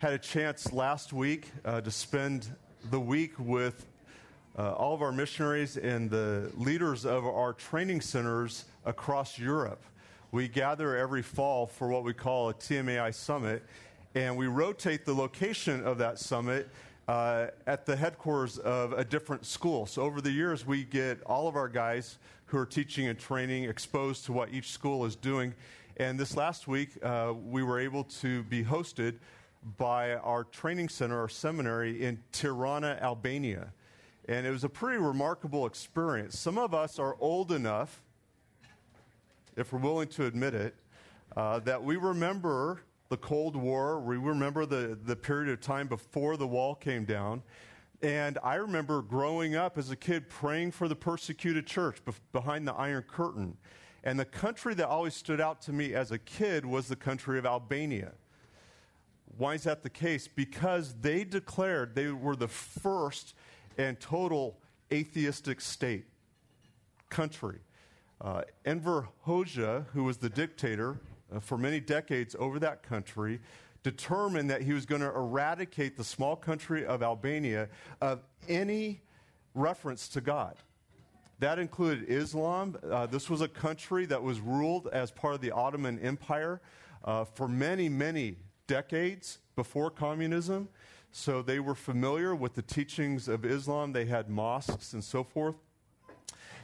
had a chance last week to spend the week with all of our missionaries and the leaders of our training centers across Europe. We gather every fall for what we call a TMAI summit, and we rotate the location of that summit at the headquarters of a different school. So over the years, we get all of our guys who are teaching and training exposed to what each school is doing. And this last week, we were able to be hosted by our training center, our seminary in Tirana, Albania. And it was a pretty remarkable experience. Some of us are old enough, if we're willing to admit it, that we remember the Cold War, we remember the period of time before the wall came down. And I remember growing up as a kid praying for the persecuted church behind the Iron Curtain. And the country that always stood out to me as a kid was the country of Albania. Why is that the case? Because they declared they were the first and total atheistic state, country. Enver Hoxha, who was the dictator for many decades over that country, determined that he was going to eradicate the small country of Albania of any reference to God. That included Islam. This was a country that was ruled as part of the Ottoman Empire for many, many decades before communism. So they were familiar with the teachings of Islam. They had mosques and so forth.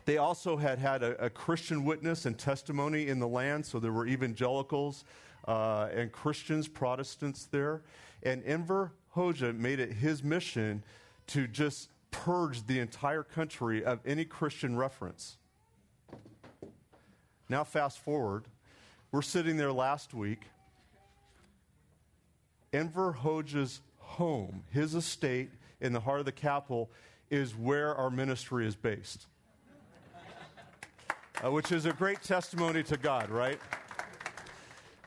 They also had a Christian witness and testimony in the land, so there were evangelicals and Christians, Protestants there. And Enver Hoxha made it his mission to just purge the entire country of any Christian reference. Now fast forward. We're sitting there last week. Enver Hoxha's home, his estate in the heart of the capital, is where our ministry is based. Which is a great testimony to God, right?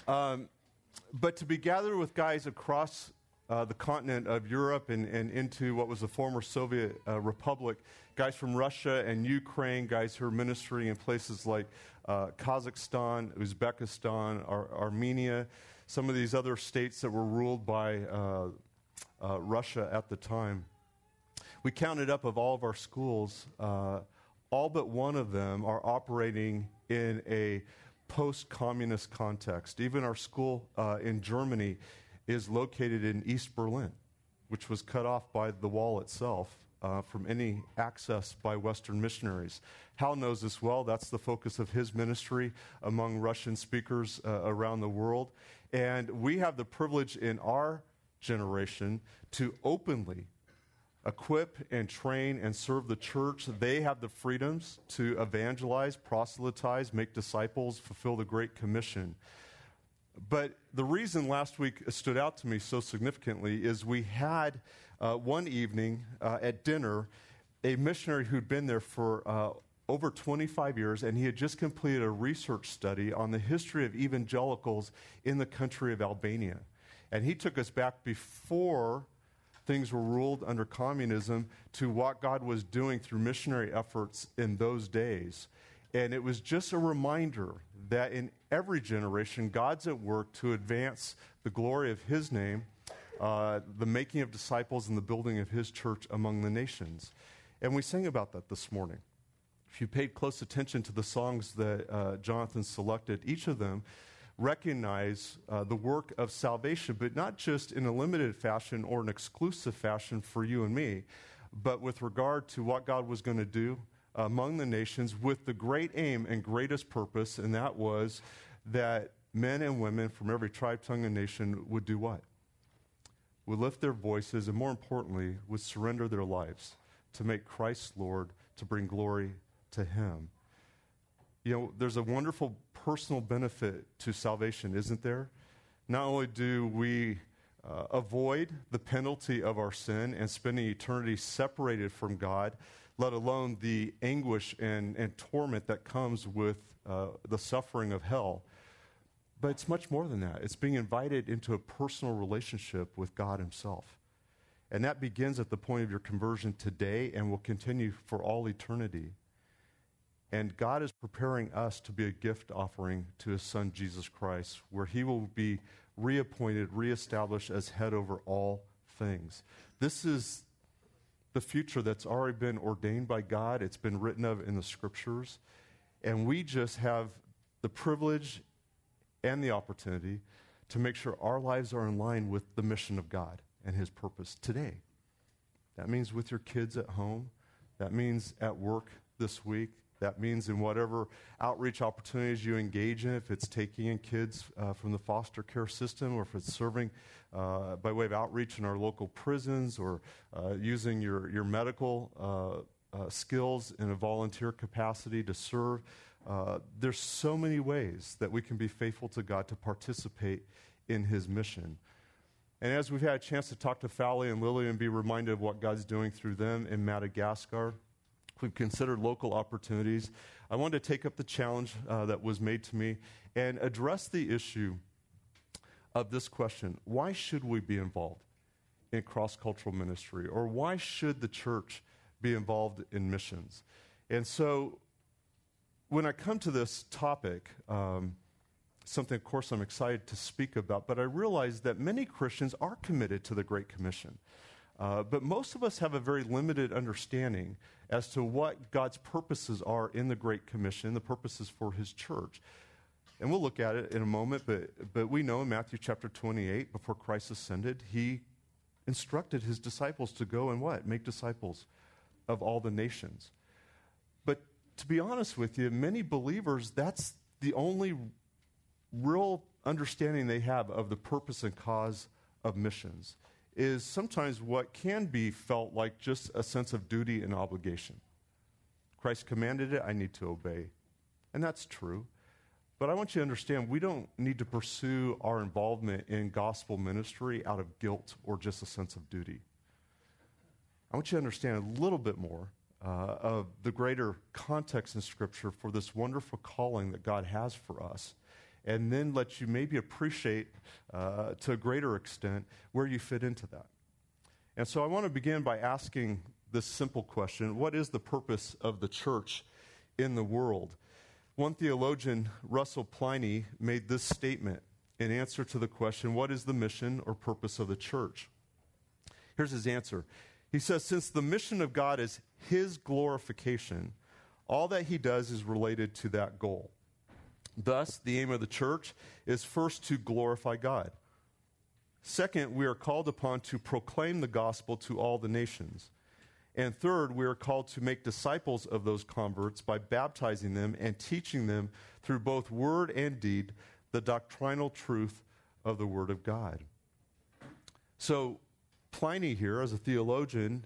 But to be gathered with guys across the continent of Europe and into what was the former Soviet Republic, guys from Russia and Ukraine, guys who are ministering in places like Kazakhstan, Uzbekistan, Armenia, some of these other states that were ruled by Russia at the time. We counted up of all of our schools, all but one of them are operating in a post-communist context. Even our school in Germany is located in East Berlin, which was cut off by the wall itself from any access by Western missionaries. Hal knows this well. That's the focus of his ministry among Russian speakers around the world. And we have the privilege in our generation to openly equip and train and serve the church. They have the freedoms to evangelize, proselytize, make disciples, fulfill the Great Commission. But the reason last week stood out to me so significantly is we had one evening at dinner a missionary who'd been there for over 25 years, and he had just completed a research study on the history of evangelicals in the country of Albania. And he took us back before things were ruled under communism to what God was doing through missionary efforts in those days. And it was just a reminder that in every generation, God's at work to advance the glory of his name, the making of disciples, and the building of his church among the nations. And we sang about that this morning. If you paid close attention to the songs that Jonathan selected, each of them recognize the work of salvation, but not just in a limited fashion or an exclusive fashion for you and me, but with regard to what God was going to do among the nations with the great aim and greatest purpose, and that was that men and women from every tribe, tongue, and nation would do what? Would lift their voices, and more importantly, would surrender their lives to make Christ Lord, to bring glory to him. You know, there's a wonderful personal benefit to salvation, isn't there? Not only do we avoid the penalty of our sin and spending eternity separated from God, let alone the anguish and torment that comes with the suffering of hell, but it's much more than that. It's being invited into a personal relationship with God himself. And that begins at the point of your conversion today and will continue for all eternity. And God is preparing us to be a gift offering to his son, Jesus Christ, where he will be reappointed, reestablished as head over all things. This is the future that's already been ordained by God. It's been written of in the scriptures. And we just have the privilege and the opportunity to make sure our lives are in line with the mission of God and his purpose today. That means with your kids at home. That means at work this week. That means in whatever outreach opportunities you engage in, if it's taking in kids from the foster care system, or if it's serving by way of outreach in our local prisons, or using your medical skills in a volunteer capacity to serve. There's so many ways that we can be faithful to God to participate in his mission. And as we've had a chance to talk to Fowley and Lily and be reminded of what God's doing through them in Madagascar, we've considered local opportunities. I wanted to take up the challenge that was made to me and address the issue of this question. Why should we be involved in cross-cultural ministry? Or why should the church be involved in missions? And so when I come to this topic, something, of course, I'm excited to speak about, but I realize that many Christians are committed to the Great Commission. But most of us have a very limited understanding as to what God's purposes are in the Great Commission, the purposes for his church. And we'll look at it in a moment, but we know in Matthew chapter 28, before Christ ascended, he instructed his disciples to go and what? Make disciples of all the nations. But to be honest with you, many believers, that's the only real understanding they have of the purpose and cause of missions, is sometimes what can be felt like just a sense of duty and obligation. Christ commanded it, I need to obey. And that's true. But I want you to understand, we don't need to pursue our involvement in gospel ministry out of guilt or just a sense of duty. I want you to understand a little bit more of the greater context in Scripture for this wonderful calling that God has for us, and then let you maybe appreciate to a greater extent where you fit into that. And so I want to begin by asking this simple question: what is the purpose of the church in the world? One theologian, Russell Pliny, made this statement in answer to the question, what is the mission or purpose of the church? Here's his answer. He says, since the mission of God is his glorification, all that he does is related to that goal. Thus, the aim of the church is first to glorify God. Second, we are called upon to proclaim the gospel to all the nations. And third, we are called to make disciples of those converts by baptizing them and teaching them through both word and deed the doctrinal truth of the Word of God. So, Pliny here, as a theologian,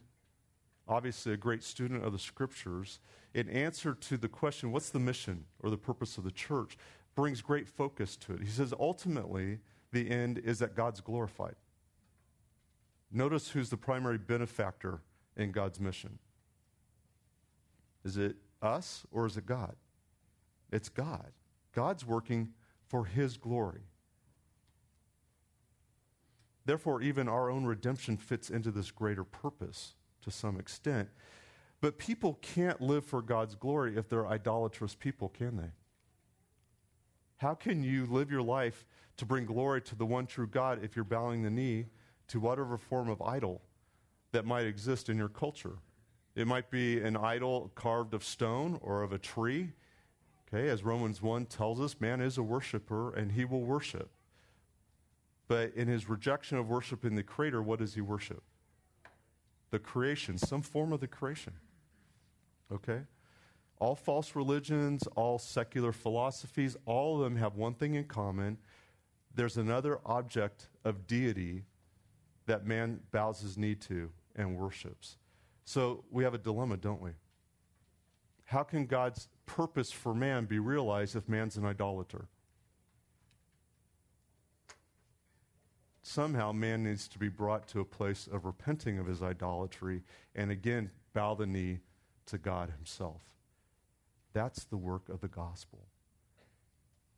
obviously a great student of the Scriptures, in answer to the question, what's the mission or the purpose of the church, brings great focus to it. He says, ultimately, the end is that God's glorified. Notice who's the primary benefactor in God's mission. Is it us or is it God? It's God. God's working for his glory. Therefore, even our own redemption fits into this greater purpose to some extent. But people can't live for God's glory if they're idolatrous people, can they? How can you live your life to bring glory to the one true God if you're bowing the knee to whatever form of idol that might exist in your culture? It might be an idol carved of stone or of a tree. Okay, as Romans 1 tells us, man is a worshiper and he will worship. But in his rejection of worshiping the Creator, what does he worship? The creation, some form of the creation. Okay? All false religions, all secular philosophies, all of them have one thing in common. There's another object of deity that man bows his knee to and worships. So we have a dilemma, don't we? How can God's purpose for man be realized if man's an idolater? Somehow man needs to be brought to a place of repenting of his idolatry and again bow the knee to God himself. That's the work of the gospel.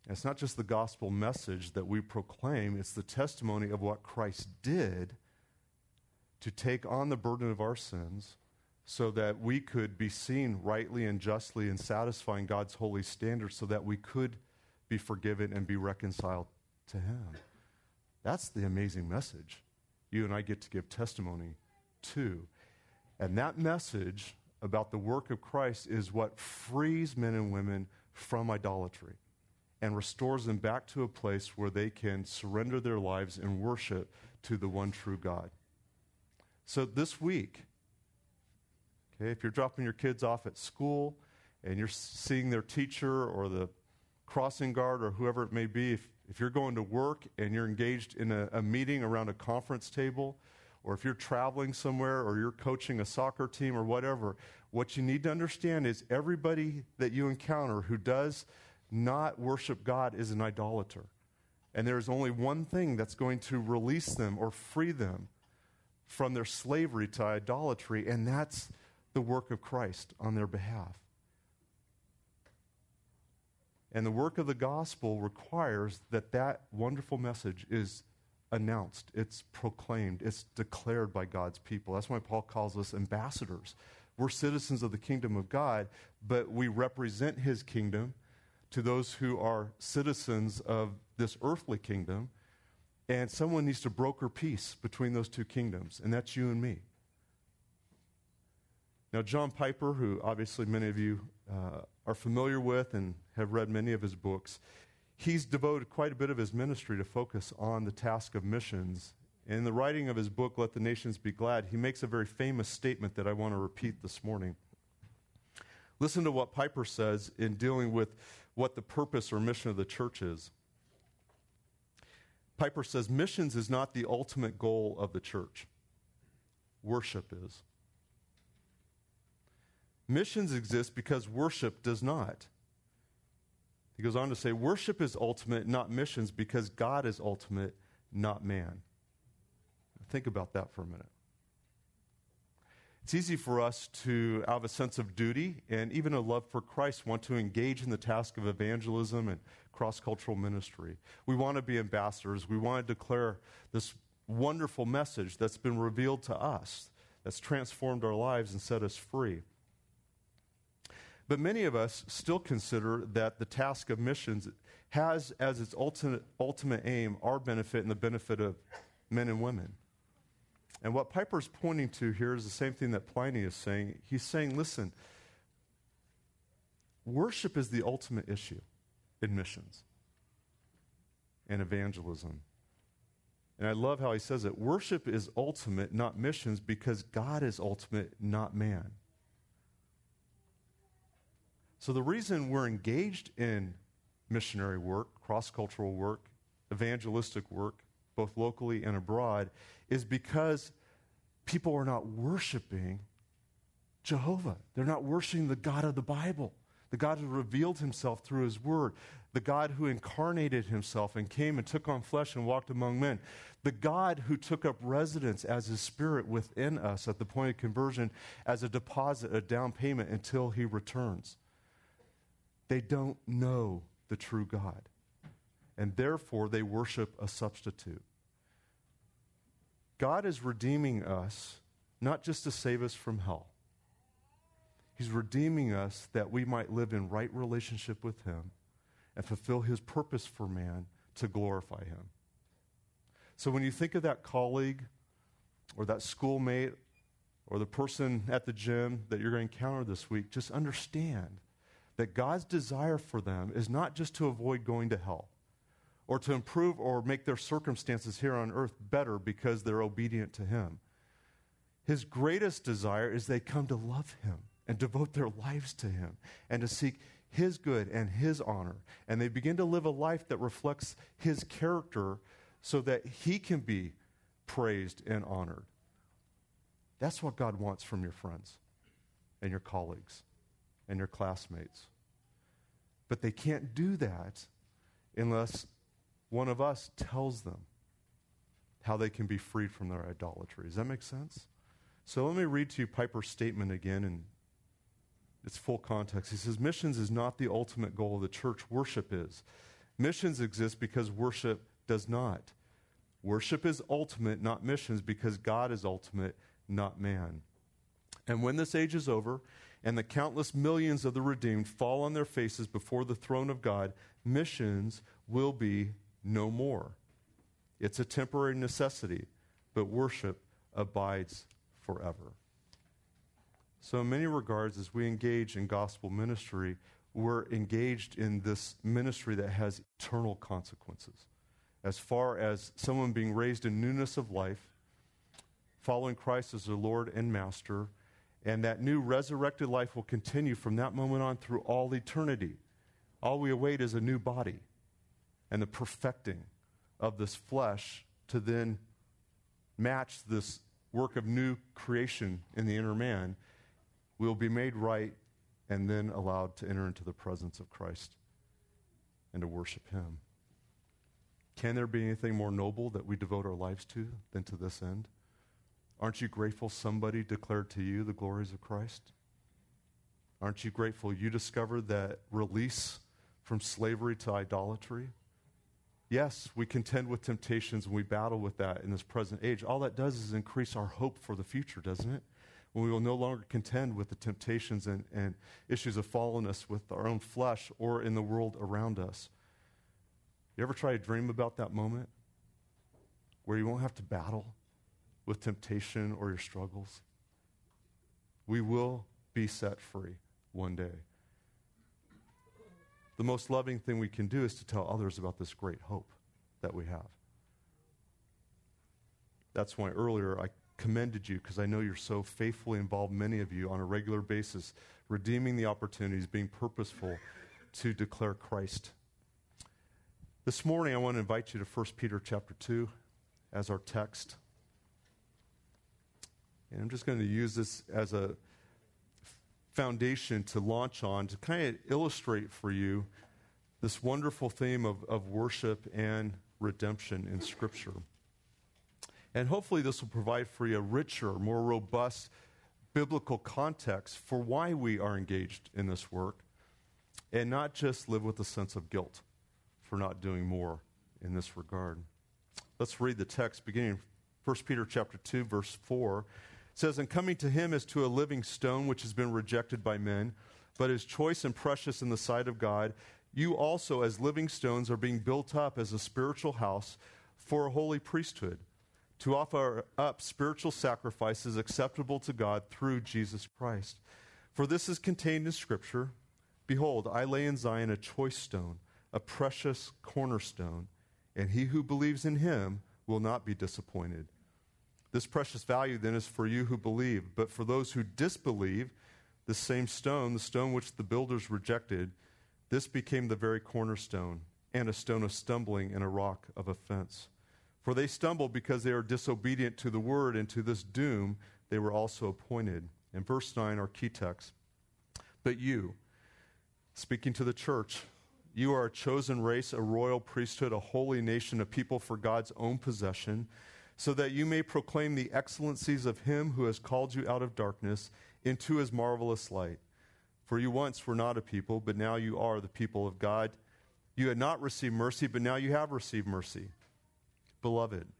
And it's not just the gospel message that we proclaim, it's the testimony of what Christ did to take on the burden of our sins so that we could be seen rightly and justly and satisfying God's holy standards so that we could be forgiven and be reconciled to him. That's the amazing message you and I get to give testimony to. And that message about the work of Christ is what frees men and women from idolatry and restores them back to a place where they can surrender their lives and worship to the one true God. So this week, okay, if you're dropping your kids off at school and you're seeing their teacher or the crossing guard or whoever it may be, if you're going to work and you're engaged in a meeting around a conference table, or if you're traveling somewhere or you're coaching a soccer team or whatever, what you need to understand is everybody that you encounter who does not worship God is an idolater. And there is only one thing that's going to release them or free them from their slavery to idolatry, and that's the work of Christ on their behalf. And the work of the gospel requires that that wonderful message is announced, it's proclaimed, it's declared by God's people. That's why Paul calls us ambassadors. We're citizens of the kingdom of God, but we represent his kingdom to those who are citizens of this earthly kingdom, and someone needs to broker peace between those two kingdoms, and that's you and me. Now, John Piper, who obviously many of you are familiar with and have read many of his books, he's devoted quite a bit of his ministry to focus on the task of missions. In the writing of his book, Let the Nations Be Glad, he makes a very famous statement that I want to repeat this morning. Listen to what Piper says in dealing with what the purpose or mission of the church is. Piper says, missions is not the ultimate goal of the church. Worship is. Missions exist because worship does not. He goes on to say, worship is ultimate, not missions, because God is ultimate, not man. Think about that for a minute. It's easy for us to, out of a sense of duty and even a love for Christ, want to engage in the task of evangelism and cross-cultural ministry. We want to be ambassadors. We want to declare this wonderful message that's been revealed to us, that's transformed our lives and set us free. But many of us still consider that the task of missions has as its ultimate aim our benefit and the benefit of men and women. And what Piper's pointing to here is the same thing that Pliny is saying. He's saying, listen, worship is the ultimate issue in missions and evangelism. And I love how he says it. Worship is ultimate, not missions, because God is ultimate, not man. So the reason we're engaged in missionary work, cross-cultural work, evangelistic work, both locally and abroad, is because people are not worshiping Jehovah. They're not worshiping the God of the Bible, the God who revealed himself through his word, the God who incarnated himself and came and took on flesh and walked among men, the God who took up residence as his spirit within us at the point of conversion as a deposit, a down payment until he returns. They don't know the true God, and therefore they worship a substitute. God is redeeming us not just to save us from hell. He's redeeming us that we might live in right relationship with him and fulfill his purpose for man to glorify him. So when you think of that colleague or that schoolmate or the person at the gym that you're going to encounter this week, just understand that God's desire for them is not just to avoid going to hell or to improve or make their circumstances here on earth better because they're obedient to him. His greatest desire is they come to love him and devote their lives to him and to seek his good and his honor. And they begin to live a life that reflects his character so that he can be praised and honored. That's what God wants from your friends and your colleagues and your classmates. But they can't do that unless one of us tells them how they can be freed from their idolatry. Does that make sense? So let me read to you Piper's statement again in its full context. He says, missions is not the ultimate goal of the church. Worship is. Missions exist because worship does not. Worship is ultimate, not missions, because God is ultimate, not man. And when this age is over, and the countless millions of the redeemed fall on their faces before the throne of God, missions will be no more. It's a temporary necessity, but worship abides forever. So in many regards, as we engage in gospel ministry, we're engaged in this ministry that has eternal consequences. As far as someone being raised in newness of life, following Christ as their Lord and Master, and that new resurrected life will continue from that moment on through all eternity. All we await is a new body and the perfecting of this flesh to then match this work of new creation in the inner man. We'll be made right and then allowed to enter into the presence of Christ and to worship him. Can there be anything more noble that we devote our lives to than to this end? Aren't you grateful somebody declared to you the glories of Christ? Aren't you grateful you discovered that release from slavery to idolatry? Yes, we contend with temptations and we battle with that in this present age. All that does is increase our hope for the future, doesn't it? When we will no longer contend with the temptations and issues of fallenness with our own flesh or in the world around us. You ever try to dream about that moment where you won't have to battle with temptation or your struggles? We will be set free one day. The most loving thing we can do is to tell others about this great hope that we have. That's why earlier I commended you, because I know you're so faithfully involved, many of you, on a regular basis, redeeming the opportunities, being purposeful to declare Christ. This morning I want to invite you to 1 Peter chapter 2 as our text. And I'm just going to use this as a foundation to launch on, to kind of illustrate for you this wonderful theme of worship and redemption in Scripture. And hopefully this will provide for you a richer, more robust biblical context for why we are engaged in this work and not just live with a sense of guilt for not doing more in this regard. Let's read the text beginning 1 Peter chapter 2, verse 4. It says, "And coming to him as to a living stone, which has been rejected by men, but is choice and precious in the sight of God, you also as living stones are being built up as a spiritual house for a holy priesthood, to offer up spiritual sacrifices acceptable to God through Jesus Christ. For this is contained in Scripture, behold, I lay in Zion a choice stone, a precious cornerstone, and he who believes in him will not be disappointed. This precious value then is for you who believe, but for those who disbelieve, the same stone, the stone which the builders rejected, this became the very cornerstone, and a stone of stumbling and a rock of offense. For they stumble because they are disobedient to the word, and to this doom they were also appointed." In verse 9, our key text, "But you," speaking to the church, "you are a chosen race, a royal priesthood, a holy nation, a people for God's own possession, so that you may proclaim the excellencies of him who has called you out of darkness into his marvelous light. For you once were not a people, but now you are the people of God. You had not received mercy, but now you have received mercy. Beloved,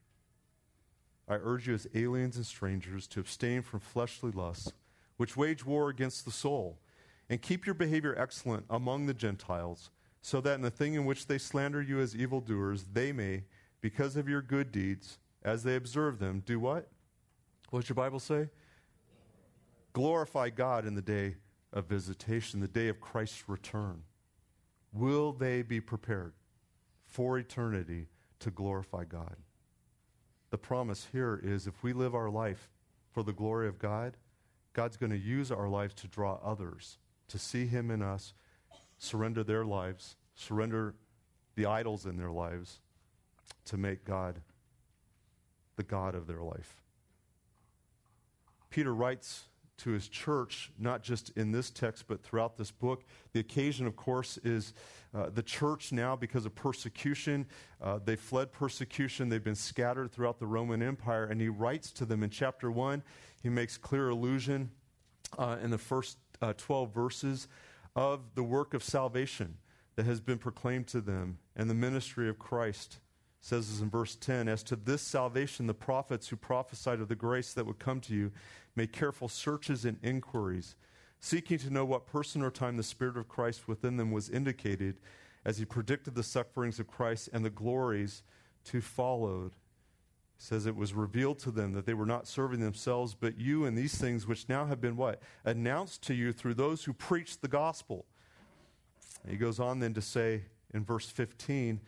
I urge you as aliens and strangers to abstain from fleshly lusts, which wage war against the soul, and keep your behavior excellent among the Gentiles, so that in the thing in which they slander you as evildoers, they may, because of your good deeds, as they observe them, do what? What does your Bible say? Glorify God in the day of visitation, the day of Christ's return. Will they be prepared for eternity to glorify God? The promise here is if we live our life for the glory of God, God's going to use our lives to draw others to see him in us, surrender their lives, surrender the idols in their lives to make God the God of their life. Peter writes to his church, not just in this text, but throughout this book. The occasion, of course, is the church now because of persecution. They fled persecution. They've been scattered throughout the Roman Empire, and he writes to them in chapter 1. He makes clear allusion in the first 12 verses of the work of salvation that has been proclaimed to them and the ministry of Christ. It says this in verse 10, "As to this salvation, the prophets who prophesied of the grace that would come to you made careful searches and inquiries, seeking to know what person or time the Spirit of Christ within them was indicated as he predicted the sufferings of Christ and the glories to followed." It says it was revealed to them that they were not serving themselves, but you, and these things which now have been what? Announced to you through those who preach the gospel. And he goes on then to say in verse 14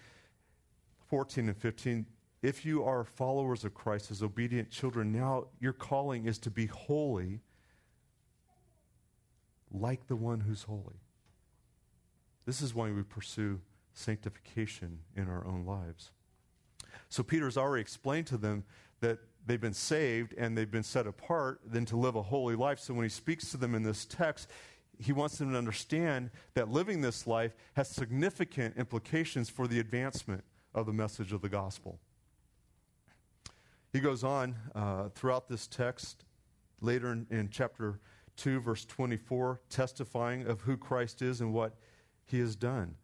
and 15, if you are followers of Christ as obedient children, now your calling is to be holy like the one who's holy. This is why we pursue sanctification in our own lives. So Peter's already explained to them that they've been saved and they've been set apart then to live a holy life. So when he speaks to them in this text, he wants them to understand that living this life has significant implications for the advancement of the message of the gospel. He goes on throughout this text, later in chapter 2, verse 24, testifying of who Christ is and what he has done.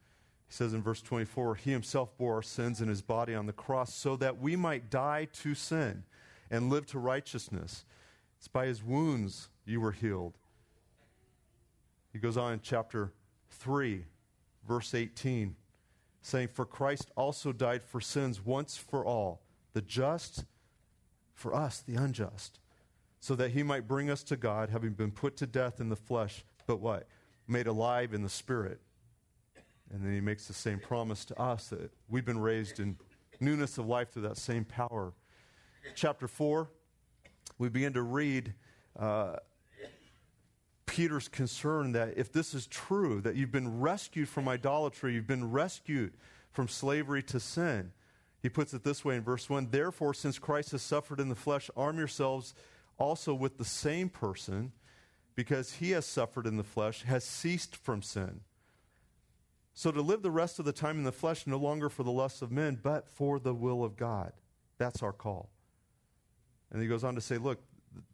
He says in verse 24, he himself bore our sins in his body on the cross so that we might die to sin and live to righteousness. It's by his wounds you were healed. He goes on in chapter 3, verse 18, saying, for Christ also died for sins once for all, the just for us, the unjust, so that he might bring us to God, having been put to death in the flesh, but what? Made alive in the Spirit. And then he makes the same promise to us that we've been raised in newness of life through that same power. Chapter 4, we begin to read Peter's concern that if this is true, that you've been rescued from idolatry, you've been rescued from slavery to sin. He puts it this way in verse 1, therefore, since Christ has suffered in the flesh, arm yourselves also with the same person, because he has suffered in the flesh, has ceased from sin. So to live the rest of the time in the flesh, no longer for the lusts of men, but for the will of God. That's our call. And he goes on to say, look,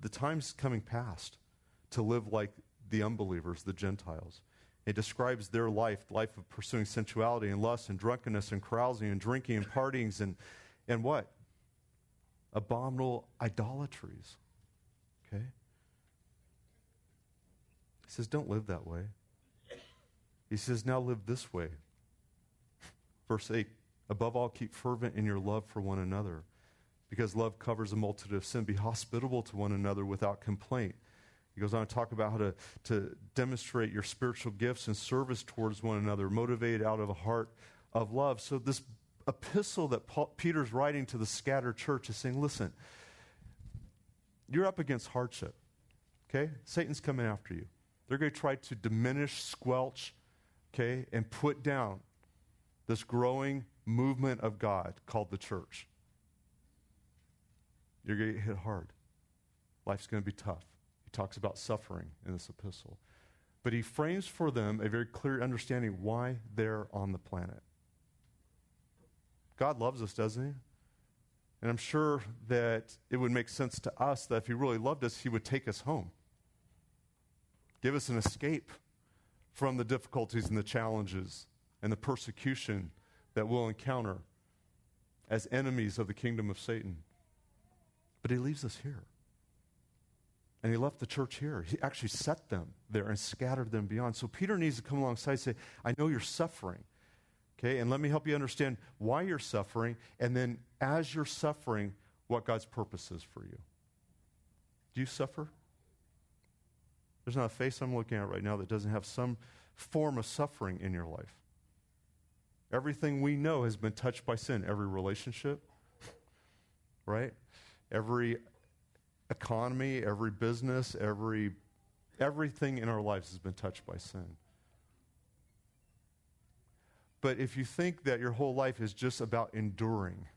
the time's coming past to live like the unbelievers, the Gentiles. It describes their life of pursuing sensuality and lust and drunkenness and carousing and drinking and partyings and what? Abominable idolatries. Okay? He says, don't live that way. He says, now live this way. Verse 8, above all, keep fervent in your love for one another, because love covers a multitude of sin. Be hospitable to one another without complaint. He goes on to talk about how to demonstrate your spiritual gifts and service towards one another, motivated out of a heart of love. So this epistle that Peter's writing to the scattered church is saying, listen, you're up against hardship, okay? Satan's coming after you. They're going to try to diminish, squelch, okay, and put down this growing movement of God called the church. You're going to get hit hard. Life's going to be tough. He talks about suffering in this epistle. But he frames for them a very clear understanding why they're on the planet. God loves us, doesn't he? And I'm sure that it would make sense to us that if he really loved us, he would take us home. Give us an escape from the difficulties and the challenges and the persecution that we'll encounter as enemies of the kingdom of Satan. But he leaves us here. And he left the church here. He actually set them there and scattered them beyond. So Peter needs to come alongside and say, I know you're suffering, okay? And let me help you understand why you're suffering, and then as you're suffering, what God's purpose is for you. Do you suffer? There's not a face I'm looking at right now that doesn't have some form of suffering in your life. Everything we know has been touched by sin. Every relationship, right? Every economy, every business, everything in our lives has been touched by sin. But if you think that your whole life is just about enduring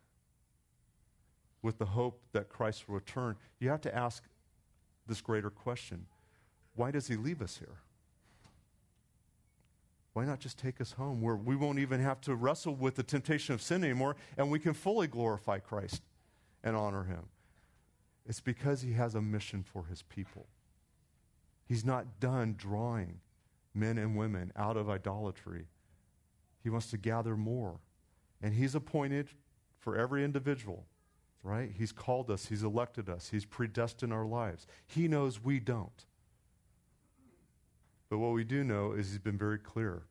with the hope that Christ will return, you have to ask this greater question. Why does he leave us here? Why not just take us home where we won't even have to wrestle with the temptation of sin anymore and we can fully glorify Christ and honor him? It's because he has a mission for his people. He's not done drawing men and women out of idolatry. He wants to gather more. And he's appointed for every individual, right? He's called us. He's elected us. He's predestined our lives. He knows we don't. But what we do know is he's been very clear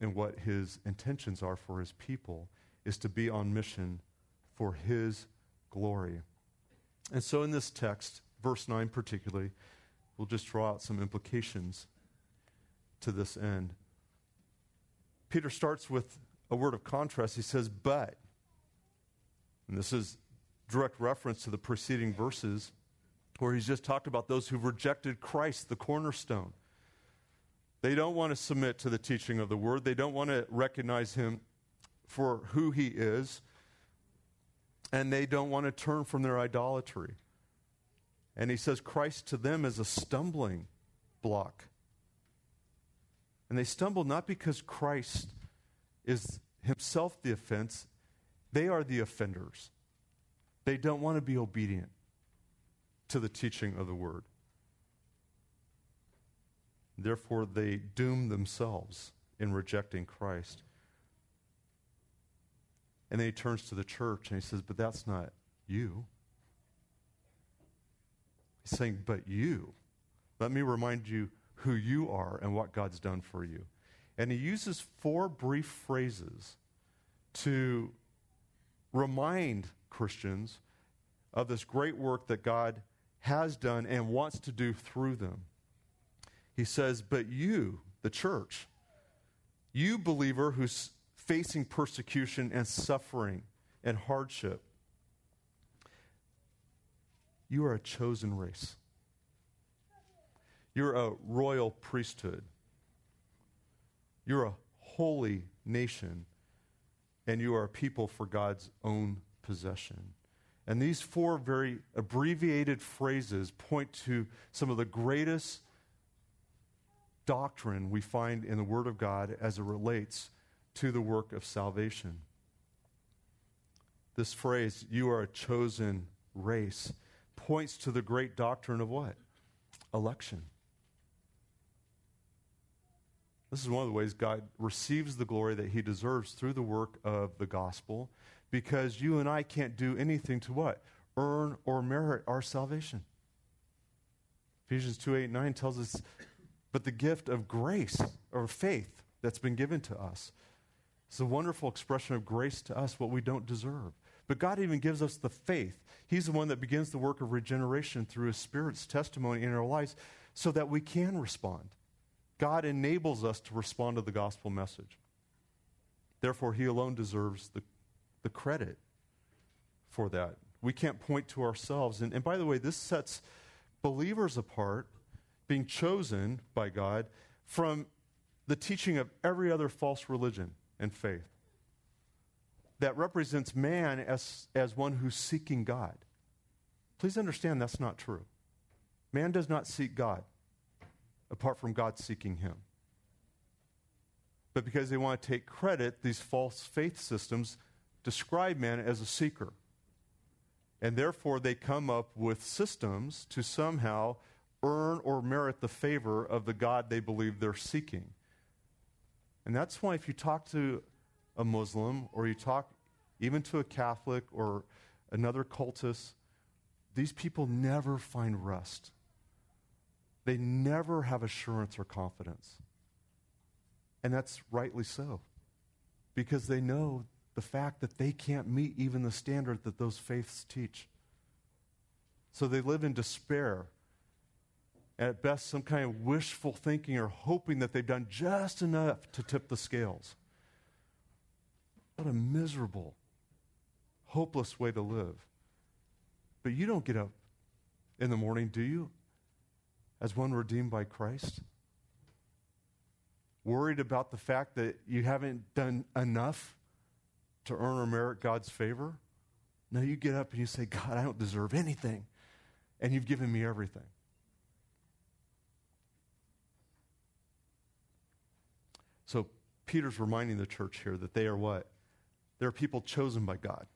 in what his intentions are for his people, is to be on mission for his glory. And so in this text, verse 9 particularly, we'll just draw out some implications to this end. Peter starts with a word of contrast. He says, but, and this is direct reference to the preceding verses where he's just talked about those who've rejected Christ, the cornerstone. They don't want to submit to the teaching of the word. They don't want to recognize him for who he is. And they don't want to turn from their idolatry. And he says Christ to them is a stumbling block. And they stumble not because Christ is himself the offense. They are the offenders. They don't want to be obedient to the teaching of the word. Therefore, they doom themselves in rejecting Christ. And then he turns to the church and he says, but that's not you. He's saying, but you. Let me remind you who you are and what God's done for you. And he uses 4 brief phrases to remind Christians of this great work that God has done and wants to do through them. He says, but you, the church, you believer who's facing persecution and suffering and hardship, you are a chosen race. You're a royal priesthood. You're a holy nation, and you are a people for God's own possession. And these 4 very abbreviated phrases point to some of the greatest doctrine we find in the Word of God as it relates to the work of salvation. This phrase, you are a chosen race, points to the great doctrine of what? Election. This is one of the ways God receives the glory that he deserves through the work of the gospel, because you and I can't do anything to what? Earn or merit our salvation. Ephesians 2:8-9 tells us, but the gift of grace or faith that's been given to us. It's a wonderful expression of grace to us, what we don't deserve. But God even gives us the faith. He's the one that begins the work of regeneration through his Spirit's testimony in our lives so that we can respond. God enables us to respond to the gospel message. Therefore, he alone deserves the credit for that. We can't point to ourselves. And by the way, this sets believers apart, being chosen by God, from the teaching of every other false religion and faith that represents man as one who's seeking God. Please understand that's not true. Man does not seek God apart from God seeking him. But because they want to take credit, these false faith systems describe man as a seeker. And therefore, they come up with systems to somehow earn or merit the favor of the God they believe they're seeking. And that's why if you talk to a Muslim, or you talk even to a Catholic or another cultist, these people never find rest. They never have assurance or confidence. And that's rightly so, because they know the fact that they can't meet even the standard that those faiths teach. So they live in despair, at best some kind of wishful thinking or hoping that they've done just enough to tip the scales. What a miserable, hopeless way to live. But you don't get up in the morning, do you, as one redeemed by Christ? Worried about the fact that you haven't done enough to earn or merit God's favor? No, you get up and you say, God, I don't deserve anything, and you've given me everything. So Peter's reminding the church here that they are what? They're people chosen by God.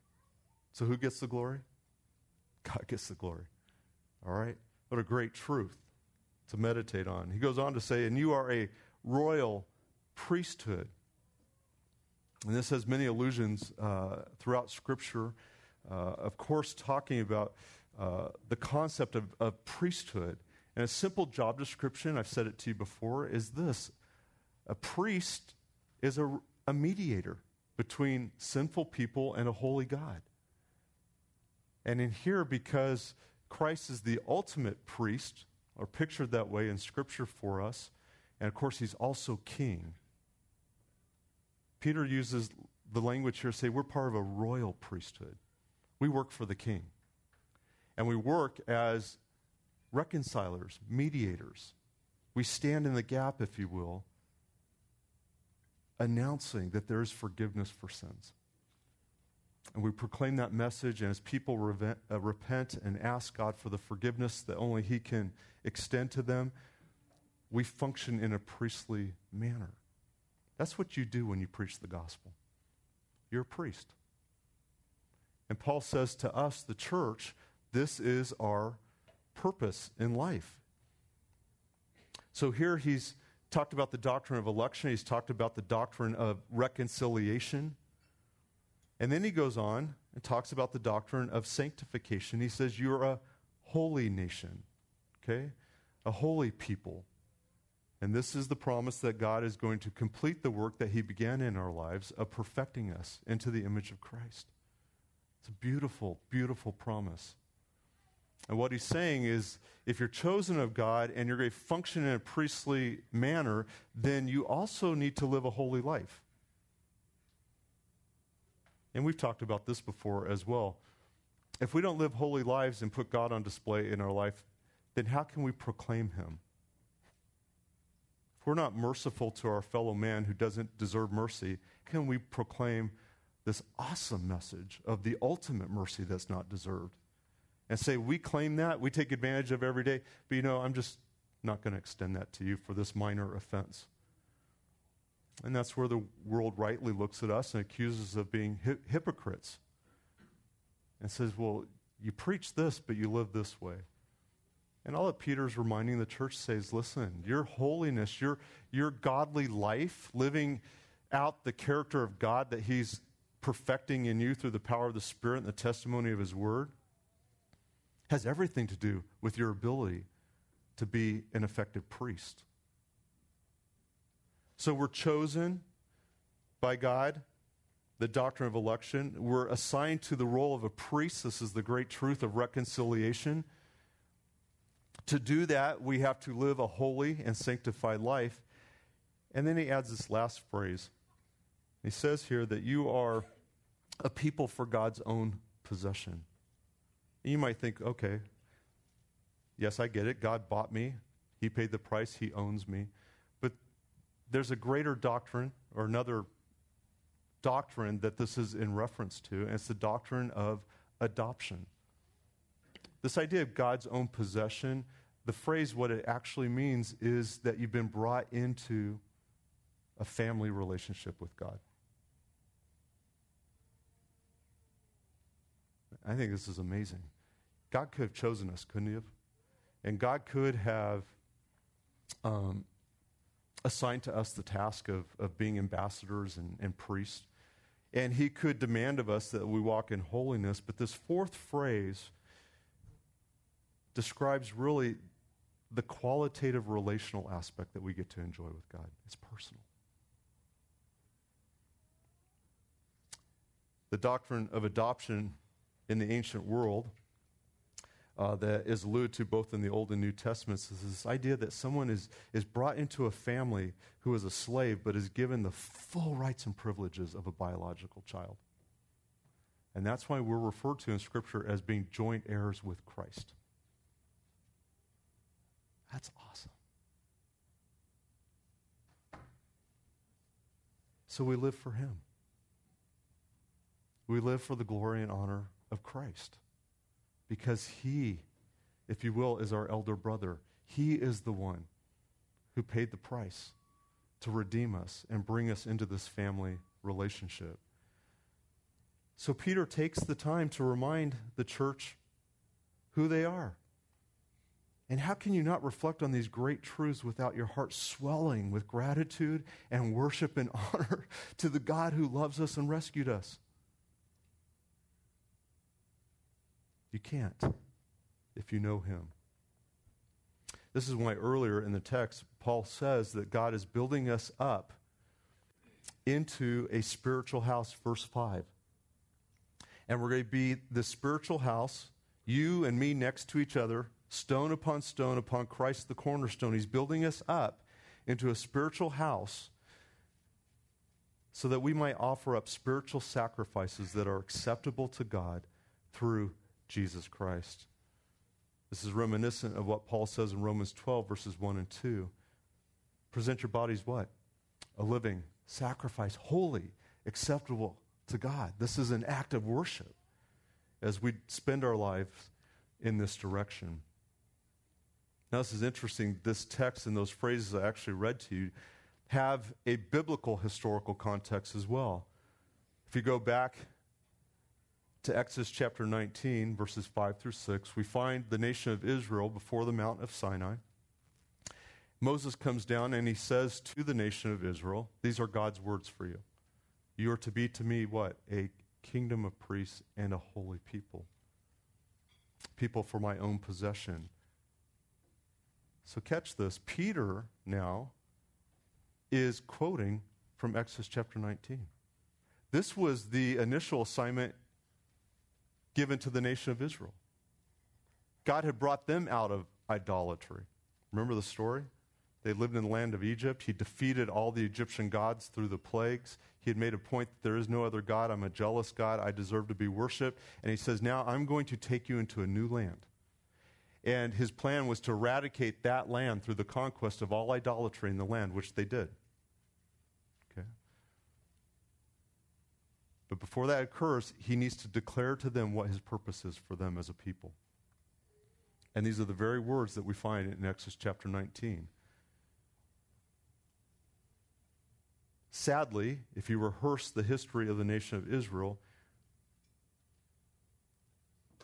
So who gets the glory? God gets the glory. All right? What a great truth to meditate on. He goes on to say, and you are a royal priesthood. And this has many allusions throughout Scripture. Of course, talking about the concept of priesthood. And a simple job description, I've said it to you before, is this. A priest is a mediator between sinful people and a holy God. And in here, because Christ is the ultimate priest, or pictured that way in Scripture for us, and of course, he's also king. Peter uses the language here to say we're part of a royal priesthood. We work for the king. And we work as reconcilers, mediators. We stand in the gap, if you will, announcing that there is forgiveness for sins. And we proclaim that message, and as people repent and ask God for the forgiveness that only he can extend to them, we function in a priestly manner. That's what you do when you preach the gospel. You're a priest. And Paul says to us, the church, this is our purpose in life. So here he's talked about the doctrine of election. He's talked about the doctrine of reconciliation. And then he goes on and talks about the doctrine of sanctification. He says, you're a holy nation, okay? A holy people. And this is the promise that God is going to complete the work that he began in our lives of perfecting us into the image of Christ. It's a beautiful, beautiful promise. And what he's saying is, if you're chosen of God and you're going to function in a priestly manner, then you also need to live a holy life. And we've talked about this before as well. If we don't live holy lives and put God on display in our life, then how can we proclaim him? If we're not merciful to our fellow man who doesn't deserve mercy, how can we proclaim this awesome message of the ultimate mercy that's not deserved? And say, we claim that, we take advantage of every day, but I'm just not going to extend that to you for this minor offense. And that's where the world rightly looks at us and accuses us of being hypocrites. And says, well, you preach this, but you live this way. And all that Peter's reminding the church says, listen, your holiness, your godly life, living out the character of God that he's perfecting in you through the power of the Spirit and the testimony of his word, has everything to do with your ability to be an effective priest. So we're chosen by God, the doctrine of election. We're assigned to the role of a priest. This is the great truth of reconciliation. To do that, we have to live a holy and sanctified life. And then he adds this last phrase. He says here that you are a people for God's own possession. And you might think, okay, yes, I get it. God bought me. He paid the price. He owns me. There's a greater doctrine, or another doctrine that this is in reference to, and it's the doctrine of adoption. This idea of God's own possession, the phrase, what it actually means is that you've been brought into a family relationship with God. I think this is amazing. God could have chosen us, couldn't he have? And God could have assigned to us the task of being ambassadors and priests. And he could demand of us that we walk in holiness. But this fourth phrase describes really the qualitative relational aspect that we get to enjoy with God. It's personal. The doctrine of adoption in the ancient world that is alluded to both in the Old and New Testaments is this idea that someone is brought into a family who is a slave but is given the full rights and privileges of a biological child. And that's why we're referred to in Scripture as being joint heirs with Christ. That's awesome. So we live for him. We live for the glory and honor of Christ. Because he, if you will, is our elder brother. He is the one who paid the price to redeem us and bring us into this family relationship. So Peter takes the time to remind the church who they are. And how can you not reflect on these great truths without your heart swelling with gratitude and worship and honor to the God who loves us and rescued us? You can't if you know him. This is why earlier in the text, Paul says that God is building us up into a spiritual house, verse 5. and we're going to be the spiritual house, you and me next to each other, stone upon Christ the cornerstone. He's building us up into a spiritual house so that we might offer up spiritual sacrifices that are acceptable to God through Jesus Christ. This is reminiscent of what Paul says in Romans 12, verses 1 and 2. Present your bodies what? A living sacrifice, holy, acceptable to God. This is an act of worship as we spend our lives in this direction. Now, this is interesting. This text and those phrases I actually read to you have a biblical historical context as well. If you go back to Exodus chapter 19, verses 5 through 6, we find the nation of Israel before the Mount of Sinai. Moses comes down and he says to the nation of Israel, these are God's words for you. You are to be to me what? A kingdom of priests and a holy people. People for my own possession. So catch this. Peter now is quoting from Exodus chapter 19. This was the initial assignment given to the nation of Israel. God had brought them out of idolatry. Remember the story? They lived in the land of Egypt. He defeated all the Egyptian gods through the plagues. He had made a point that there is no other God. I'm a jealous God. I deserve to be worshipped. And he says, now I'm going to take you into a new land. And his plan was to eradicate that land through the conquest of all idolatry in the land, which they did. Okay. But before that occurs, he needs to declare to them what his purpose is for them as a people. And these are the very words that we find in Exodus chapter 19. Sadly, if you rehearse the history of the nation of Israel,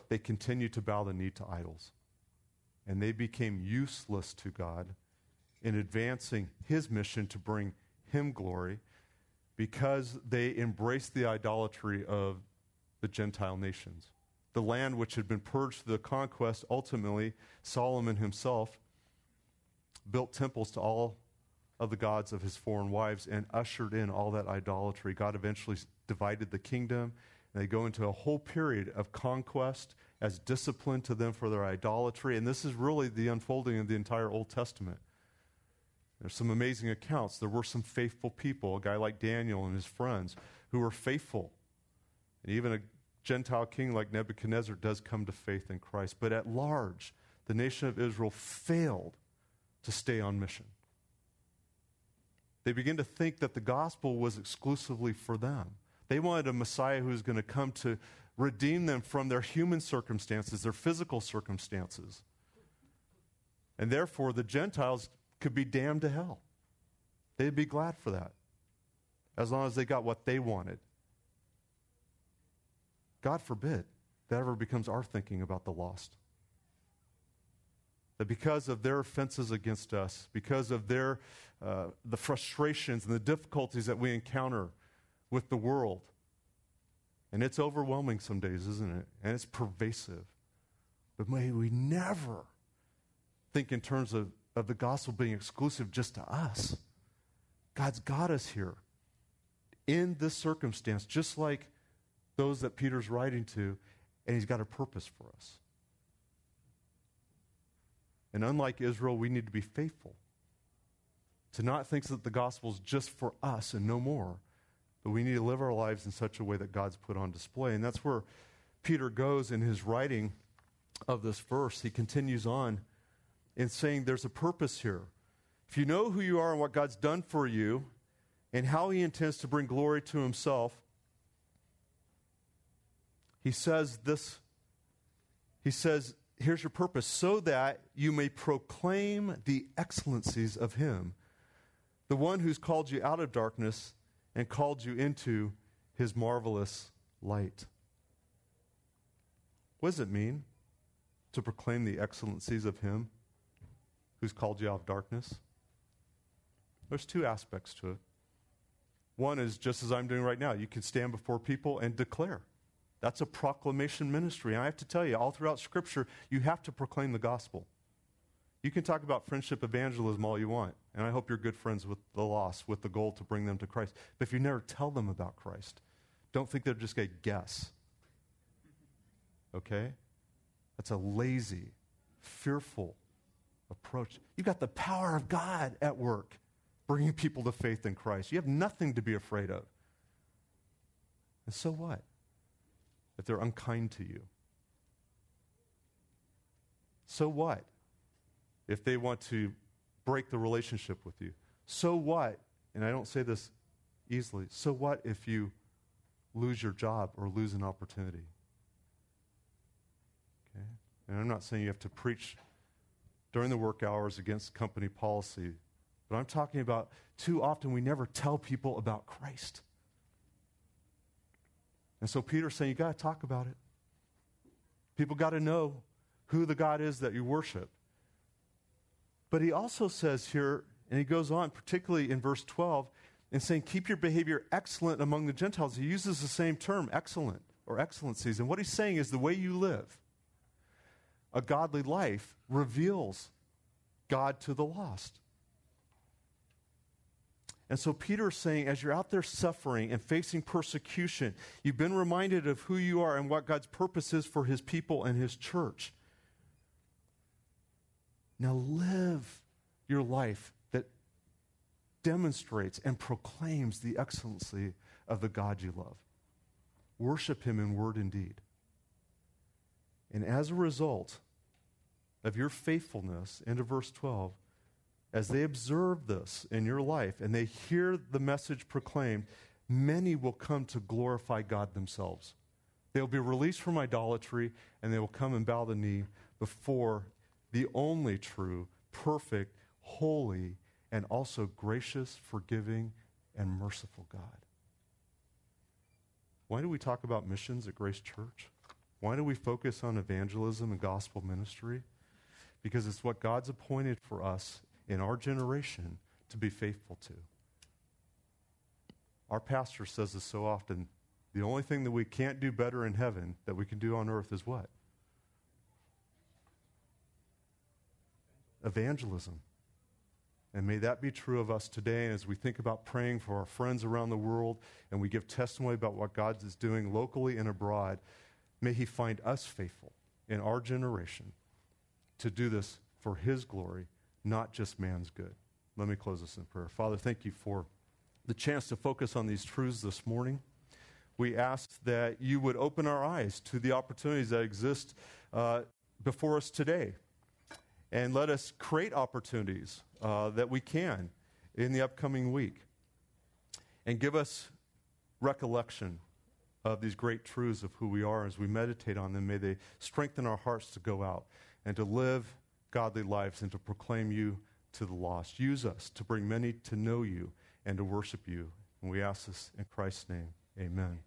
they continued to bow the knee to idols. And they became useless to God in advancing his mission to bring him glory because they embraced the idolatry of the Gentile nations. The land which had been purged through the conquest, ultimately, Solomon himself built temples to all of the gods of his foreign wives and ushered in all that idolatry. God eventually divided the kingdom, and they go into a whole period of conquest as discipline to them for their idolatry. And this is really the unfolding of the entire Old Testament. There's some amazing accounts. There were some faithful people, a guy like Daniel and his friends, who were faithful. And even a Gentile king like Nebuchadnezzar does come to faith in Christ. But at large, the nation of Israel failed to stay on mission. They begin to think that the gospel was exclusively for them. They wanted a Messiah who was going to come to redeem them from their human circumstances, their physical circumstances. And therefore, the Gentiles could be damned to hell. They'd be glad for that, as long as they got what they wanted. God forbid that ever becomes our thinking about the lost. That because of their offenses against us, because of their the frustrations and the difficulties that we encounter with the world. And it's overwhelming some days, isn't it? And it's pervasive. But may we never think in terms of the gospel being exclusive just to us. God's got us here in this circumstance, just like those that Peter's writing to, and he's got a purpose for us. And unlike Israel, we need to be faithful, to not think that the gospel's just for us and no more. But we need to live our lives in such a way that God's put on display. And that's where Peter goes in his writing of this verse. He continues on in saying there's a purpose here. If you know who you are and what God's done for you and how he intends to bring glory to himself, he says this, here's your purpose, so that you may proclaim the excellencies of him, the one who's called you out of darkness and called you into his marvelous light. What does it mean to proclaim the excellencies of him who's called you out of darkness? There's two aspects to it. One is just as I'm doing right now. You can stand before people and declare. That's a proclamation ministry. And I have to tell you, all throughout Scripture, you have to proclaim the gospel. You can talk about friendship evangelism all you want, and I hope you're good friends with the lost, with the goal to bring them to Christ. But if you never tell them about Christ, don't think they're just going to guess. Okay? That's a lazy, fearful approach. You've got the power of God at work, bringing people to faith in Christ. You have nothing to be afraid of. And so what? If they're unkind to you. So what? If they want to break the relationship with you. So what? And I don't say this easily. So what if you lose your job or lose an opportunity? Okay? And I'm not saying you have to preach during the work hours against company policy, but I'm talking about too often we never tell people about Christ. And so Peter's saying, you got to talk about it. People got to know who the God is that you worship. But he also says here, and he goes on, particularly in verse 12, and saying, keep your behavior excellent among the Gentiles. He uses the same term, excellent, or excellencies. And what he's saying is the way you live, a godly life, reveals God to the lost. And so Peter's saying, as you're out there suffering and facing persecution, you've been reminded of who you are and what God's purpose is for his people and his church. Now live your life that demonstrates and proclaims the excellency of the God you love. Worship him in word and deed. And as a result of your faithfulness, into verse 12, as they observe this in your life and they hear the message proclaimed, many will come to glorify God themselves. They'll be released from idolatry and they will come and bow the knee before the only true, perfect, holy, and also gracious, forgiving, and merciful God. Why do we talk about missions at Grace Church? Why do we focus on evangelism and gospel ministry? Because it's what God's appointed for us in our generation to be faithful to. Our pastor says this so often, the only thing that we can't do better in heaven that we can do on earth is what? Evangelism. And may that be true of us today. And as we think about praying for our friends around the world and we give testimony about what God is doing locally and abroad, may he find us faithful in our generation to do this for his glory, not just man's good. Let me close this in prayer. Father, thank you for the chance to focus on these truths this morning. We ask that you would open our eyes to the opportunities that exist before us today. And let us create opportunities that we can in the upcoming week. And give us recollection of these great truths of who we are. As we meditate on them, may they strengthen our hearts to go out and to live godly lives and to proclaim you to the lost. Use us to bring many to know you and to worship you. And we ask this in Christ's name. Amen.